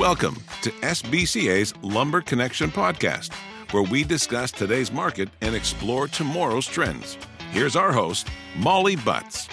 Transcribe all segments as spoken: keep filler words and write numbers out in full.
Welcome to S B C A's Lumber Connection podcast, where we discuss today's market and explore tomorrow's trends. Here's our host, Molly Butts.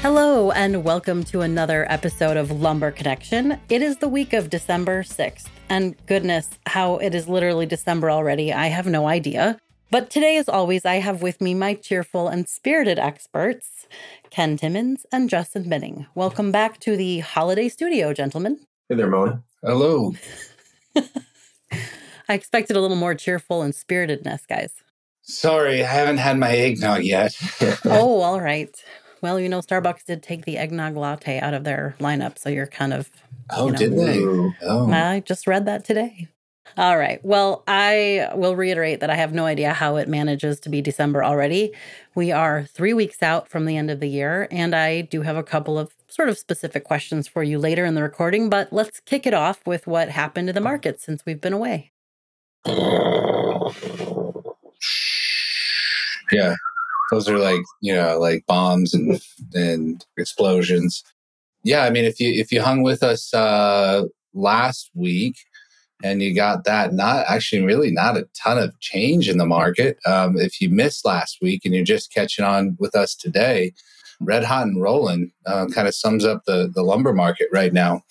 Hello, and welcome to another episode of Lumber Connection. It is the week of December sixth, and goodness, how it is literally December already, I have no idea. But today, as always, I have with me my cheerful and spirited experts, Ken Timmons and Justin Binning. Welcome back to the holiday studio, gentlemen. Hey there, Molly. Hello. I expected a little more cheerful and spiritedness, guys. Sorry, I haven't had my eggnog yet. Oh, all right. Well, you know, Starbucks did take the eggnog latte out of their lineup, so you're kind of... Oh, you know, did they? Oh. I just read that today. All right. Well, I will reiterate that I have no idea how it manages to be December already. We are three weeks out from the end of the year, and I do have a couple of sort of specific questions for you later in the recording, but let's kick it off with what happened to the market since we've been away. Yeah. Those are like, you know, like bombs and and explosions. Yeah, I mean, if you if you hung with us uh, last week and you got that, not actually really not a ton of change in the market. Um, if you missed last week and you're just catching on with us today, red hot and rolling uh, kind of sums up the the lumber market right now.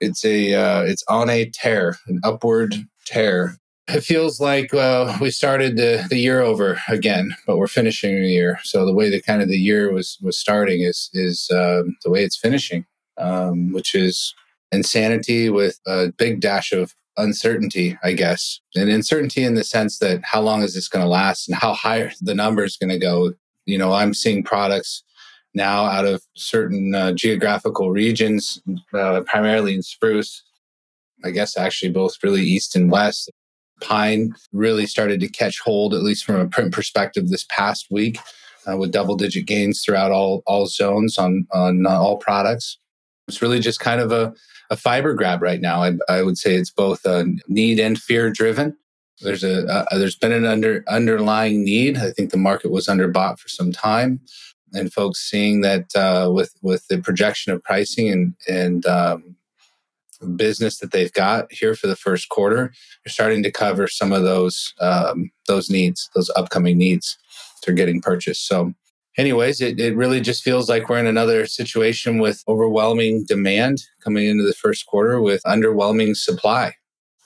It's a uh, it's on a tear, an upward tear. It feels like uh, we started the, the year over again, but we're finishing the year. So the way the kind of the year was was starting is is uh, the way it's finishing, um, which is insanity with a big dash of uncertainty, I guess. And uncertainty in the sense that how long is this going to last and how high the number is going to go. You know, I'm seeing products now out of certain uh, geographical regions, uh, primarily in spruce, I guess actually both really east and west. Pine really started to catch hold, at least from a print perspective, this past week uh, with double-digit gains throughout all all zones on, on all products. It's really just kind of a, a fiber grab right now. I, I would say it's both uh, need and fear-driven. There's a uh, there's been an under underlying need. I think the market was underbought for some time, and folks seeing that uh, with with the projection of pricing and and um, business that they've got here for the first quarter, they're starting to cover some of those um, those needs, those upcoming needs that are getting purchased. So anyways, it, it really just feels like we're in another situation with overwhelming demand coming into the first quarter with underwhelming supply,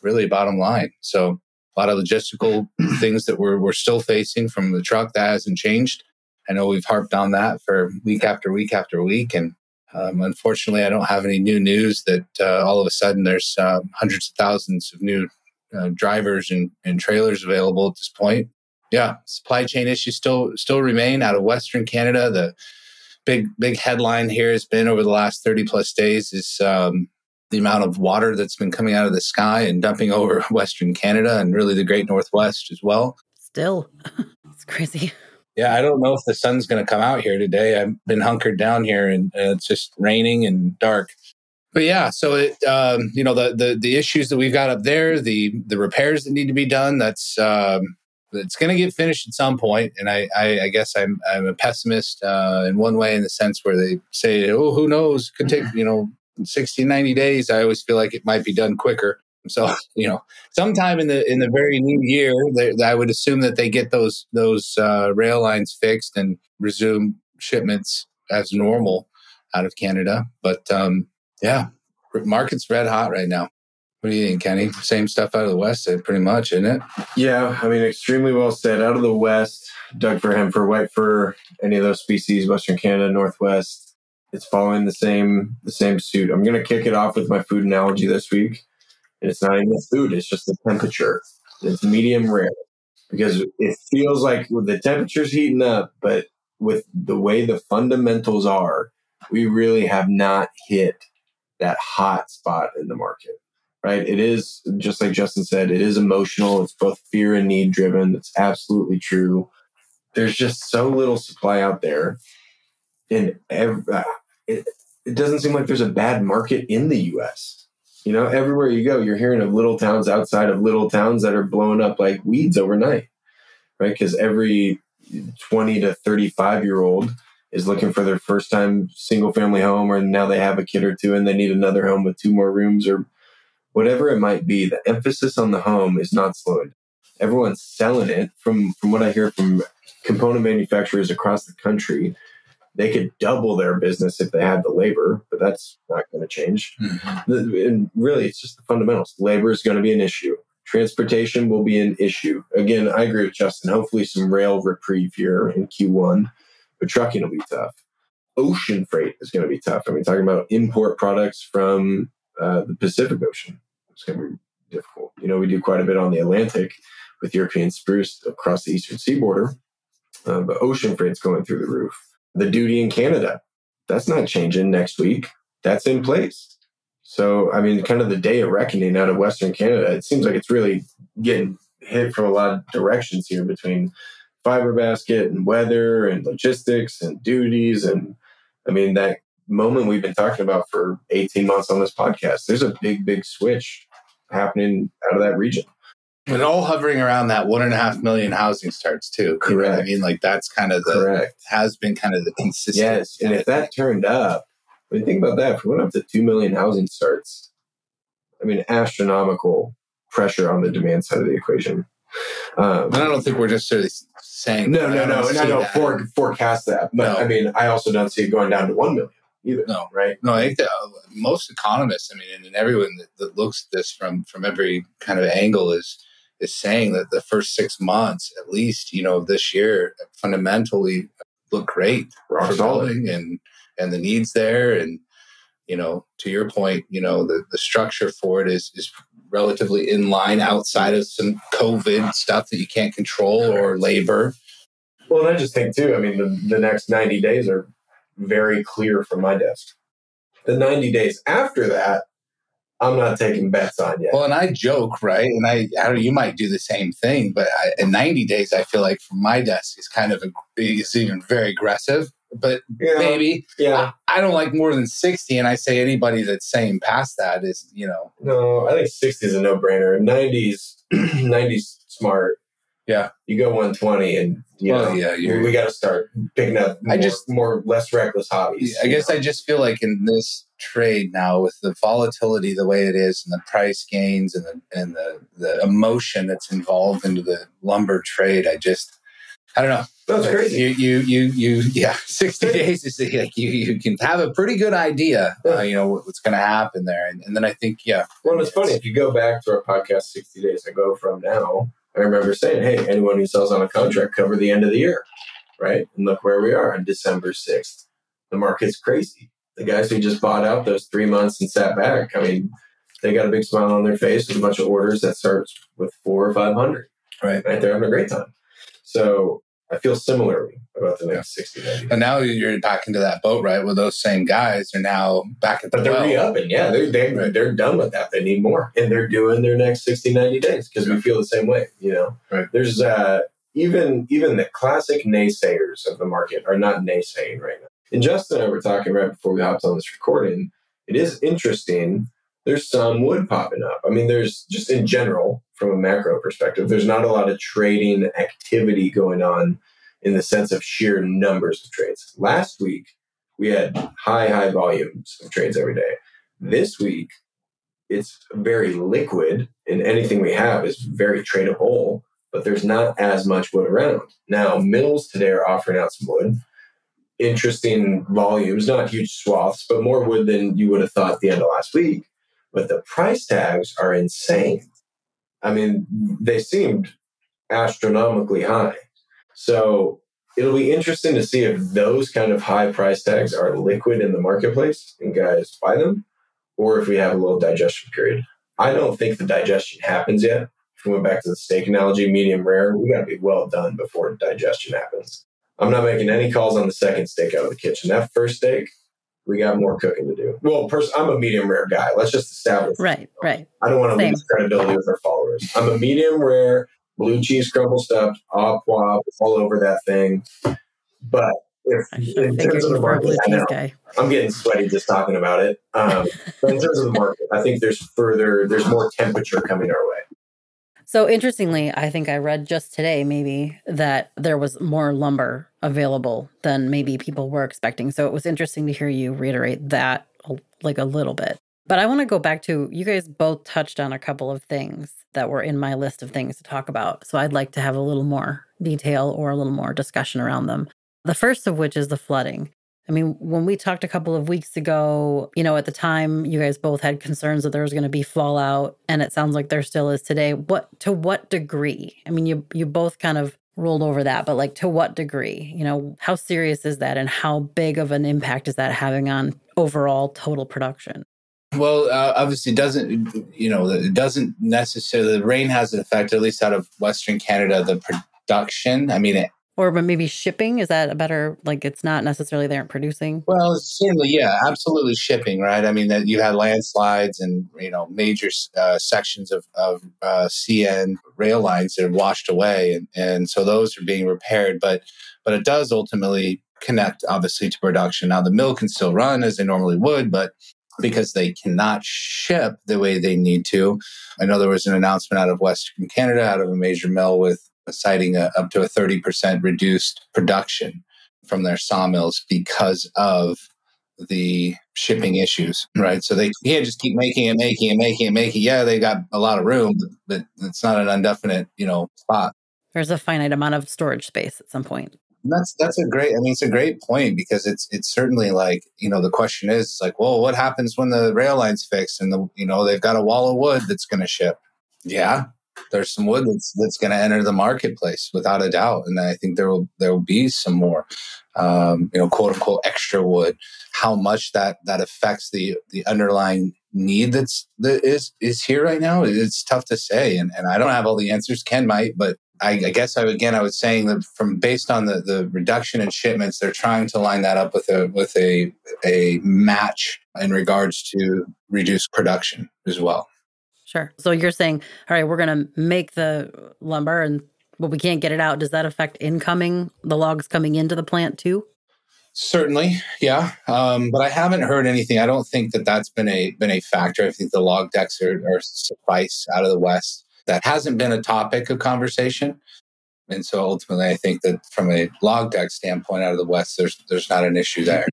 really bottom line. So a lot of logistical things that we're, we're still facing from the truck that hasn't changed. I know we've harped on that for week after week after week, and Um, unfortunately, I don't have any new news that uh, all of a sudden there's uh, hundreds of thousands of new uh, drivers and, and trailers available at this point. Yeah, supply chain issues still still remain out of Western Canada. The big big headline here has been over the last thirty plus days is um, the amount of water that's been coming out of the sky and dumping over Western Canada and really the Great Northwest as well. Still, it's crazy. Yeah, I don't know if the sun's going to come out here today. I've been hunkered down here, and uh, it's just raining and dark. But yeah, so it, um, you know, the, the the issues that we've got up there, the the repairs that need to be done, that's um, it's going to get finished at some point. And I, I, I guess I'm I'm a pessimist uh, in one way, in the sense where they say, oh, who knows? It could take, you know, sixty, ninety days. I always feel like it might be done quicker. So, you know, sometime in the in the very new year, they, I would assume that they get those those uh, rail lines fixed and resume shipments as normal out of Canada. But um, yeah, market's red hot right now. What do you think, Kenny? Same stuff out of the West, pretty much, isn't it? Yeah, I mean, extremely well said. Out of the West, Doug fir, hem fir, white fir, any of those species, Western Canada, Northwest, it's following the same the same suit. I'm going to kick it off with my food analogy this week. And it's not even the food, it's just the temperature. It's medium rare because it feels like the temperature's heating up, but with the way the fundamentals are, we really have not hit that hot spot in the market, right? It is, just like Justin said, it is emotional. It's both fear and need driven. That's absolutely true. There's just so little supply out there. And every, it, it doesn't seem like there's a bad market in the U S You know, everywhere you go, you're hearing of little towns outside of little towns that are blowing up like weeds overnight, right? Because every twenty to thirty-five year old is looking for their first time single family home, or now they have a kid or two and they need another home with two more rooms or whatever it might be. The emphasis on the home is not slowing. Everyone's selling it. From, from what I hear from component manufacturers across the country, they could double their business if they had the labor, but that's not going to change. Mm-hmm. And really, it's just the fundamentals. Labor is going to be an issue. Transportation will be an issue. Again, I agree with Justin. Hopefully some rail reprieve here in Q one, but trucking will be tough. Ocean freight is going to be tough. I mean, talking about import products from uh, the Pacific Ocean, it's going to be difficult. You know, we do quite a bit on the Atlantic with European spruce across the eastern seaboard, uh, but ocean freight's going through the roof. The duty in Canada, that's not changing next week. That's in place. So, I mean, kind of the day of reckoning out of Western Canada, it seems like it's really getting hit from a lot of directions here between fiber basket and weather and logistics and duties. And I mean, that moment we've been talking about for eighteen months on this podcast, there's a big, big switch happening out of that region. And all hovering around that one and a half million housing starts too. Correct. You know what I mean, like that's kind of the, Correct. has been kind of the consistent. Yes. And if that turned up, when you think about that, if we went up to two million housing starts, I mean, astronomical pressure on the demand side of the equation. Um, and I don't think we're just saying no, no, no, and I don't for, forecast that. But no. I mean, I also don't see it going down to one million either. No, right? No, I think that most economists, I mean, and, and everyone that, that looks at this from, from every kind of angle is, is saying that the first six months, at least, you know, of this year, fundamentally look great. Rock solid. And, and the needs there. And, you know, to your point, you know, the, the structure for it is, is relatively in line outside of some COVID stuff that you can't control or labor. Well, and I just think too, I mean, the, the next ninety days are very clear from my desk. The ninety days after that, I'm not taking bets on yet. Well, and I joke, right? And I, I don't know, you might do the same thing, but I, in ninety days, I feel like from my desk is kind of, a, it's even very aggressive. But yeah, maybe yeah. I, I don't like more than sixty. And I say anybody that's saying past that is, you know. No, I think sixty is a no-brainer. ninety's, ninety's smart. Yeah. You go one twenty and, you well, know, yeah, you're, we got to start picking up more, I just, more less reckless hobbies. I guess know? I just feel like in this trade now with the volatility the way it is and the price gains and the, and the, the emotion that's involved into the lumber trade, I just... I don't know. That's like crazy. You, you, you, you, yeah. sixty days is like you, you can have a pretty good idea, uh, you know, what's going to happen there. And, and then I think, yeah. Well, it's, it's funny. If you go back to our podcast sixty days ago from now, I remember saying, hey, anyone who sells on a contract, cover the end of the year, right? And look where we are on December sixth. The market's crazy. The guys who just bought out those three months and sat back, I mean, they got a big smile on their face with a bunch of orders that starts with four or five hundred, right? Right? They're having a great time. So I feel similarly about the next yeah. sixty days. And now you're back into that boat, right? Well, those same guys are now back at the But they're well. re-upping. Yeah, they're, they're, they're done with that. They need more. And they're doing their next sixty, ninety days because yeah. we feel the same way, you know? Right. There's uh, even even the classic naysayers of the market are not naysaying right now. And Justin and I were talking right before we hopped on this recording. It is interesting. There's some wood popping up. I mean, there's just in general, from a macro perspective, there's not a lot of trading activity going on in the sense of sheer numbers of trades. Last week, we had high, high volumes of trades every day. This week, it's very liquid and anything we have is very tradable, but there's not as much wood around. Now, mills today are offering out some wood. Interesting volumes, not huge swaths, but more wood than you would have thought at the end of last week. But the price tags are insane. I mean, they seemed astronomically high. So it'll be interesting to see if those kind of high price tags are liquid in the marketplace and guys buy them, or if we have a little digestion period. I don't think the digestion happens yet. If we went back to the steak analogy, medium rare, we got to be well done before digestion happens. I'm not making any calls on the second steak out of the kitchen. That first steak, we got more cooking to do. Well, pers- I'm a medium rare guy. Let's just establish. Right, that. right. I don't want to Same. lose credibility with our followers. I'm a medium rare, blue cheese crumble stuffed, au poivre, all over that thing. But if, in terms of the market, I know, guy. I'm getting sweaty just talking about it. Um, but in terms of the market, I think there's further, there's more temperature coming our way. So interestingly, I think I read just today maybe that there was more lumber available than maybe people were expecting. So it was interesting to hear you reiterate that like a little bit. But I want to go back to, you guys both touched on a couple of things that were in my list of things to talk about. So I'd like to have a little more detail or a little more discussion around them. The first of which is the flooding. I mean, when we talked a couple of weeks ago, you know, at the time, you guys both had concerns that there was going to be fallout, and it sounds like there still is today. What, to what degree? I mean, you you both kind of rolled over that, but like, to what degree? You know, how serious is that, and how big of an impact is that having on overall total production? Well, uh, obviously, it doesn't, you know, it doesn't necessarily, the rain has an effect, at least out of Western Canada, the production. I mean, it, Or but maybe shipping, is that a better, like it's not necessarily they aren't producing? Well, certainly, yeah, absolutely shipping, right? I mean, that you had landslides and, you know, major uh, sections of, of uh, C N rail lines that are washed away. And, and so those are being repaired. But but it does ultimately connect, obviously, to production. Now, the mill can still run as they normally would, but because they cannot ship the way they need to. I know there was an announcement out of Western Canada, out of a major mill with citing a, up to a thirty percent reduced production from their sawmills because of the shipping issues, right? So they can't just keep making and making and making and making. Yeah, they got a lot of room, but it's not an indefinite, you know, spot. There's a finite amount of storage space at some point. And that's that's a great, I mean, it's a great point because it's it's certainly like, you know, the question is like, well, what happens when the rail line's fixed and, the you know, they've got a wall of wood that's going to ship? Yeah. There's some wood that's, that's going to enter the marketplace without a doubt. And I think there will there will be some more, um, you know, quote unquote, extra wood. How much that that affects the the underlying need that's, that is, is here right now, it's tough to say. And, and I don't have all the answers. Ken might, but I, I guess, I again, I was saying that from based on the, the reduction in shipments, they're trying to line that up with a with a a match in regards to reduced production as well. Sure. So you're saying, all right, we're going to make the lumber, and but we can't get it out. Does that affect incoming, the logs coming into the plant too? Certainly, yeah. Um, but I haven't heard anything. I don't think that that's been a been a factor. I think the log decks are, are suffice out of the West. That hasn't been a topic of conversation. And so ultimately, I think that from a log deck standpoint out of the West, there's there's not an issue there.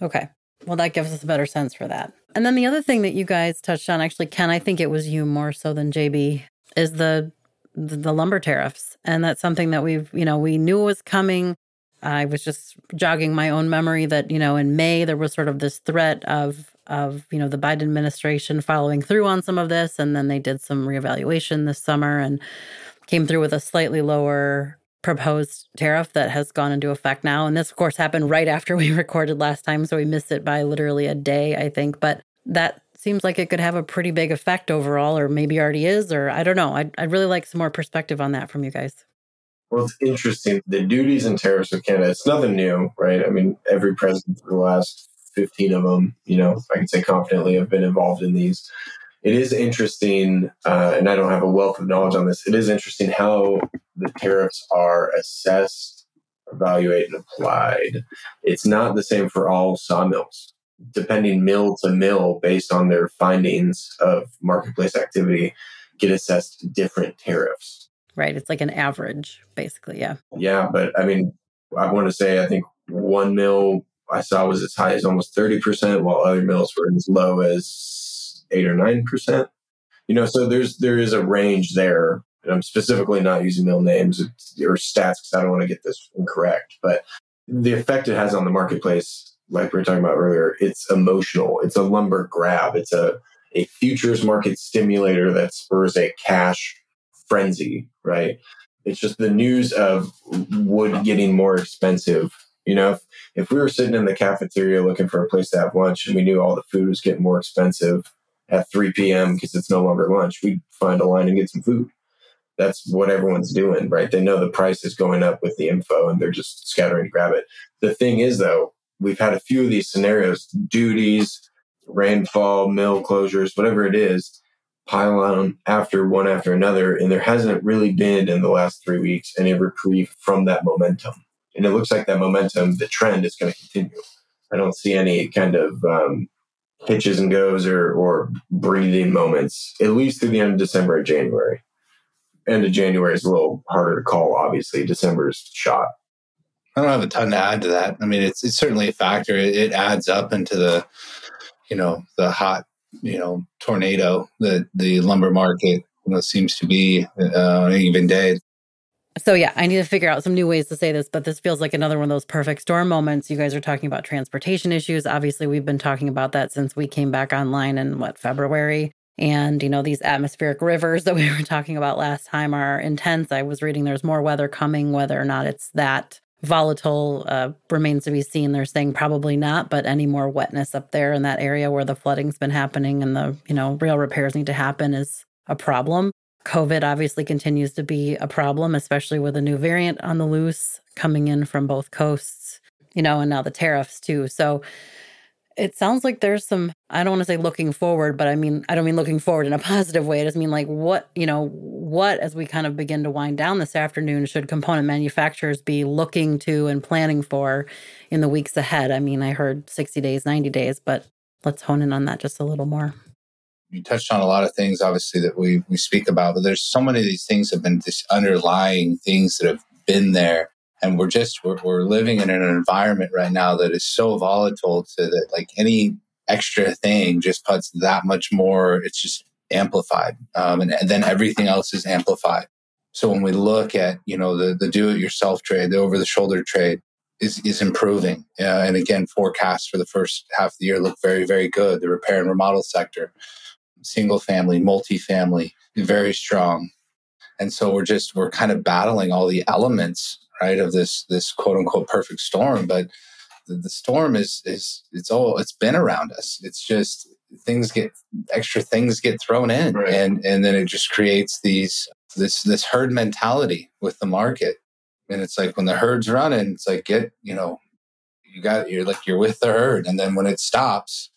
Okay. Well, that gives us a better sense for that. And then the other thing that you guys touched on, actually, Ken, I think it was you more so than J B, is the the lumber tariffs. And that's something that we've, you know, we knew was coming. I was just jogging my own memory that, you know, in May, there was sort of this threat of, of you know, the Biden administration following through on some of this. And then they did some reevaluation this summer and came through with a slightly lower proposed tariff that has gone into effect now. And this, of course, happened right after we recorded last time, so we missed it by literally a day, I think. But that seems like it could have a pretty big effect overall, or maybe already is, or I don't know. I'd, I'd really like some more perspective on that from you guys. Well, it's interesting. The duties and tariffs of Canada, it's nothing new, right? I mean, every president for the last fifteen of them, you know, I can say confidently, have been involved in these. It is interesting, uh, and I don't have a wealth of knowledge on this, it is interesting how the tariffs are assessed, evaluated, and applied. It's not the same for all sawmills, depending mill to mill based on their findings of marketplace activity, get assessed different tariffs. Right. It's like an average, basically, yeah. Yeah, but I mean, I want to say I think one mill I saw was as high as almost thirty percent, while other mills were as low as eight or nine percent, you know. So there's there is a range there. And I'm specifically not using mill names or stats because I don't want to get this incorrect. But the effect it has on the marketplace, like we were talking about earlier, it's emotional. It's a lumber grab. It's a a futures market stimulator that spurs a cash frenzy. Right? It's just the news of wood getting more expensive. You know, if, if we were sitting in the cafeteria looking for a place to have lunch and we knew all the food was getting more expensive at three p.m. because it's no longer lunch, we'd find a line and get some food. That's what everyone's doing, right? They know the price is going up with the info and they're just scattering to grab it. The thing is, though, we've had a few of these scenarios, duties, rainfall, mill closures, whatever it is, pile on after one after another. And there hasn't really been in the last three weeks any reprieve from that momentum. And it looks like that momentum, the trend is going to continue. I don't see any kind of um, hitches and goes or, or breathing moments, at least through the end of December and January. End of January is a little harder to call, obviously. December's shot. I don't have a ton to add to that. I mean, it's it's certainly a factor. It, it adds up into the, you know, the hot, you know, tornado that the lumber market, you know, seems to be uh, on any given day. So, yeah, I need to figure out some new ways to say this, but this feels like another one of those perfect storm moments. You guys are talking about transportation issues. Obviously, we've been talking about that since we came back online in, what, February? And, you know, these atmospheric rivers that we were talking about last time are intense. I was reading there's more weather coming, whether or not it's that volatile uh, remains to be seen. They're saying probably not, but any more wetness up there in that area where the flooding's been happening and the, you know, rail repairs need to happen is a problem. COVID obviously continues to be a problem, especially with a new variant on the loose coming in from both coasts, you know, and now the tariffs too. So it sounds like there's some, I don't want to say looking forward, but I mean, I don't mean looking forward in a positive way. It doesn't mean like what, you know, what, as we kind of begin to wind down this afternoon, should component manufacturers be looking to and planning for in the weeks ahead? I mean, I heard sixty days, ninety days, but let's hone in on that just a little more. You touched on a lot of things, obviously, that we we speak about, but there's so many of these things have been these underlying things that have been there. And we're just, we're, we're living in an environment right now that is so volatile to that, like any extra thing just puts that much more, it's just amplified. Um, and, and then everything else is amplified. So when we look at, you know, the, the do-it-yourself trade, the over-the-shoulder trade is, is improving. Uh, and again, forecasts for the first half of the year look very, very good. The repair and remodel sector, single family, multifamily, very strong. And so we're just, we're kind of battling all the elements, right, of this, this quote unquote perfect storm. But the, the storm is, is, it's all, it's been around us. It's just things get, extra things get thrown in. Right. And, and then it just creates these, this, this herd mentality with the market. And it's like when the herd's running, it's like, get, you know, you got, you're like, you're with the herd. And then when it stops,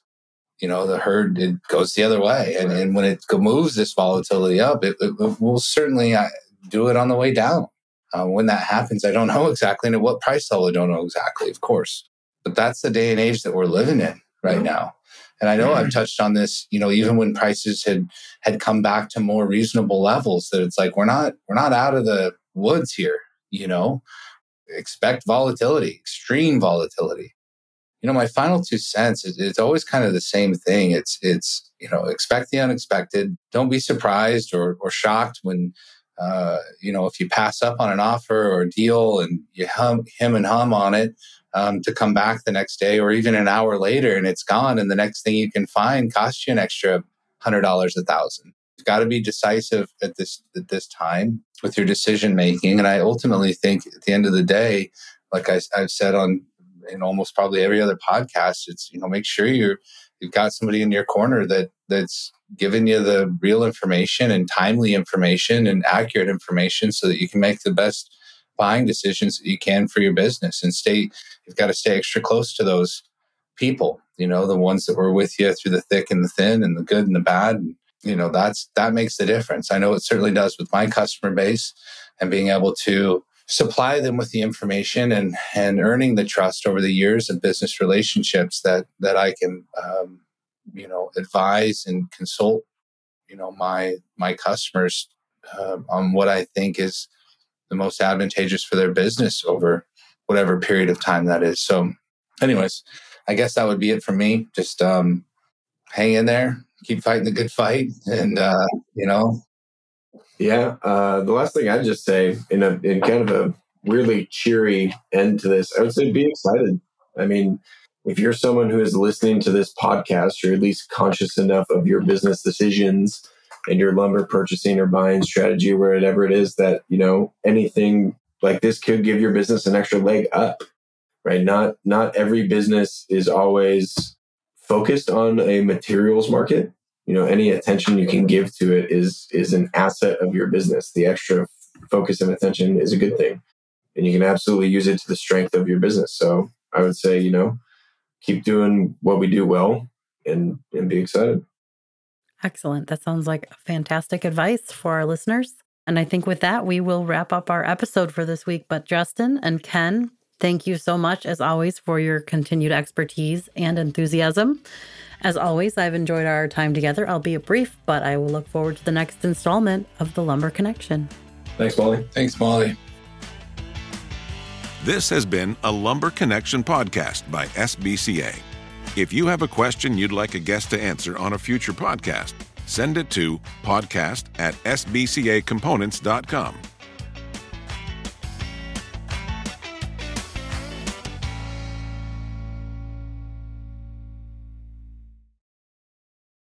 you know, the herd, it goes the other way. And, and when it moves this volatility up, it, it, it will certainly do it on the way down. Uh, when that happens, I don't know exactly. And at what price level, I don't know exactly, of course. But that's the day and age that we're living in right now. And I know I've touched on this, you know, even when prices had had come back to more reasonable levels, that it's like, we're not we're not out of the woods here, you know. Expect volatility, extreme volatility. You know, my final two cents is it's always kind of the same thing. It's, it's you know, expect the unexpected. Don't be surprised or, or shocked when, uh, you know, if you pass up on an offer or a deal and you hum, hem and hum on it um, to come back the next day or even an hour later and it's gone. And the next thing you can find costs you an extra one hundred dollars, a thousand dollars. You've got to be decisive at this, at this time with your decision making. And I ultimately think at the end of the day, like I, I've said on, in almost probably every other podcast, it's, you know, make sure you're, you've got somebody in your corner that that's giving you the real information and timely information and accurate information so that you can make the best buying decisions that you can for your business and stay, you've got to stay extra close to those people, you know, the ones that were with you through the thick and the thin and the good and the bad. And, you know, that's, that makes the difference. I know it certainly does with my customer base and being able to supply them with the information and, and earning the trust over the years of business relationships that, that I can, um, you know, advise and consult, you know, my, my customers, uh, on what I think is the most advantageous for their business over whatever period of time that is. So anyways, I guess that would be it for me. Just, um, hang in there, keep fighting the good fight and, uh, you know, Yeah. Uh, the last thing I'd just say in a in kind of a weirdly cheery end to this, I would say be excited. I mean, if you're someone who is listening to this podcast, or at least conscious enough of your business decisions and your lumber purchasing or buying strategy, wherever it is that, you know, anything like this could give your business an extra leg up, right? Not not every business is always focused on a materials market. You know, any attention you can give to it is is an asset of your business. The extra f- focus and attention is a good thing. And you can absolutely use it to the strength of your business. So I would say, you know, keep doing what we do well and, and be excited. Excellent. That sounds like fantastic advice for our listeners. And I think with that, we will wrap up our episode for this week. But Justin and Ken, thank you so much, as always, for your continued expertise and enthusiasm. As always, I've enjoyed our time together, albeit brief, but I will look forward to the next installment of The Lumber Connection. Thanks, Molly. Thanks, Molly. This has been a Lumber Connection podcast by S B C A. If you have a question you'd like a guest to answer on a future podcast, send it to podcast at s b c a components dot com.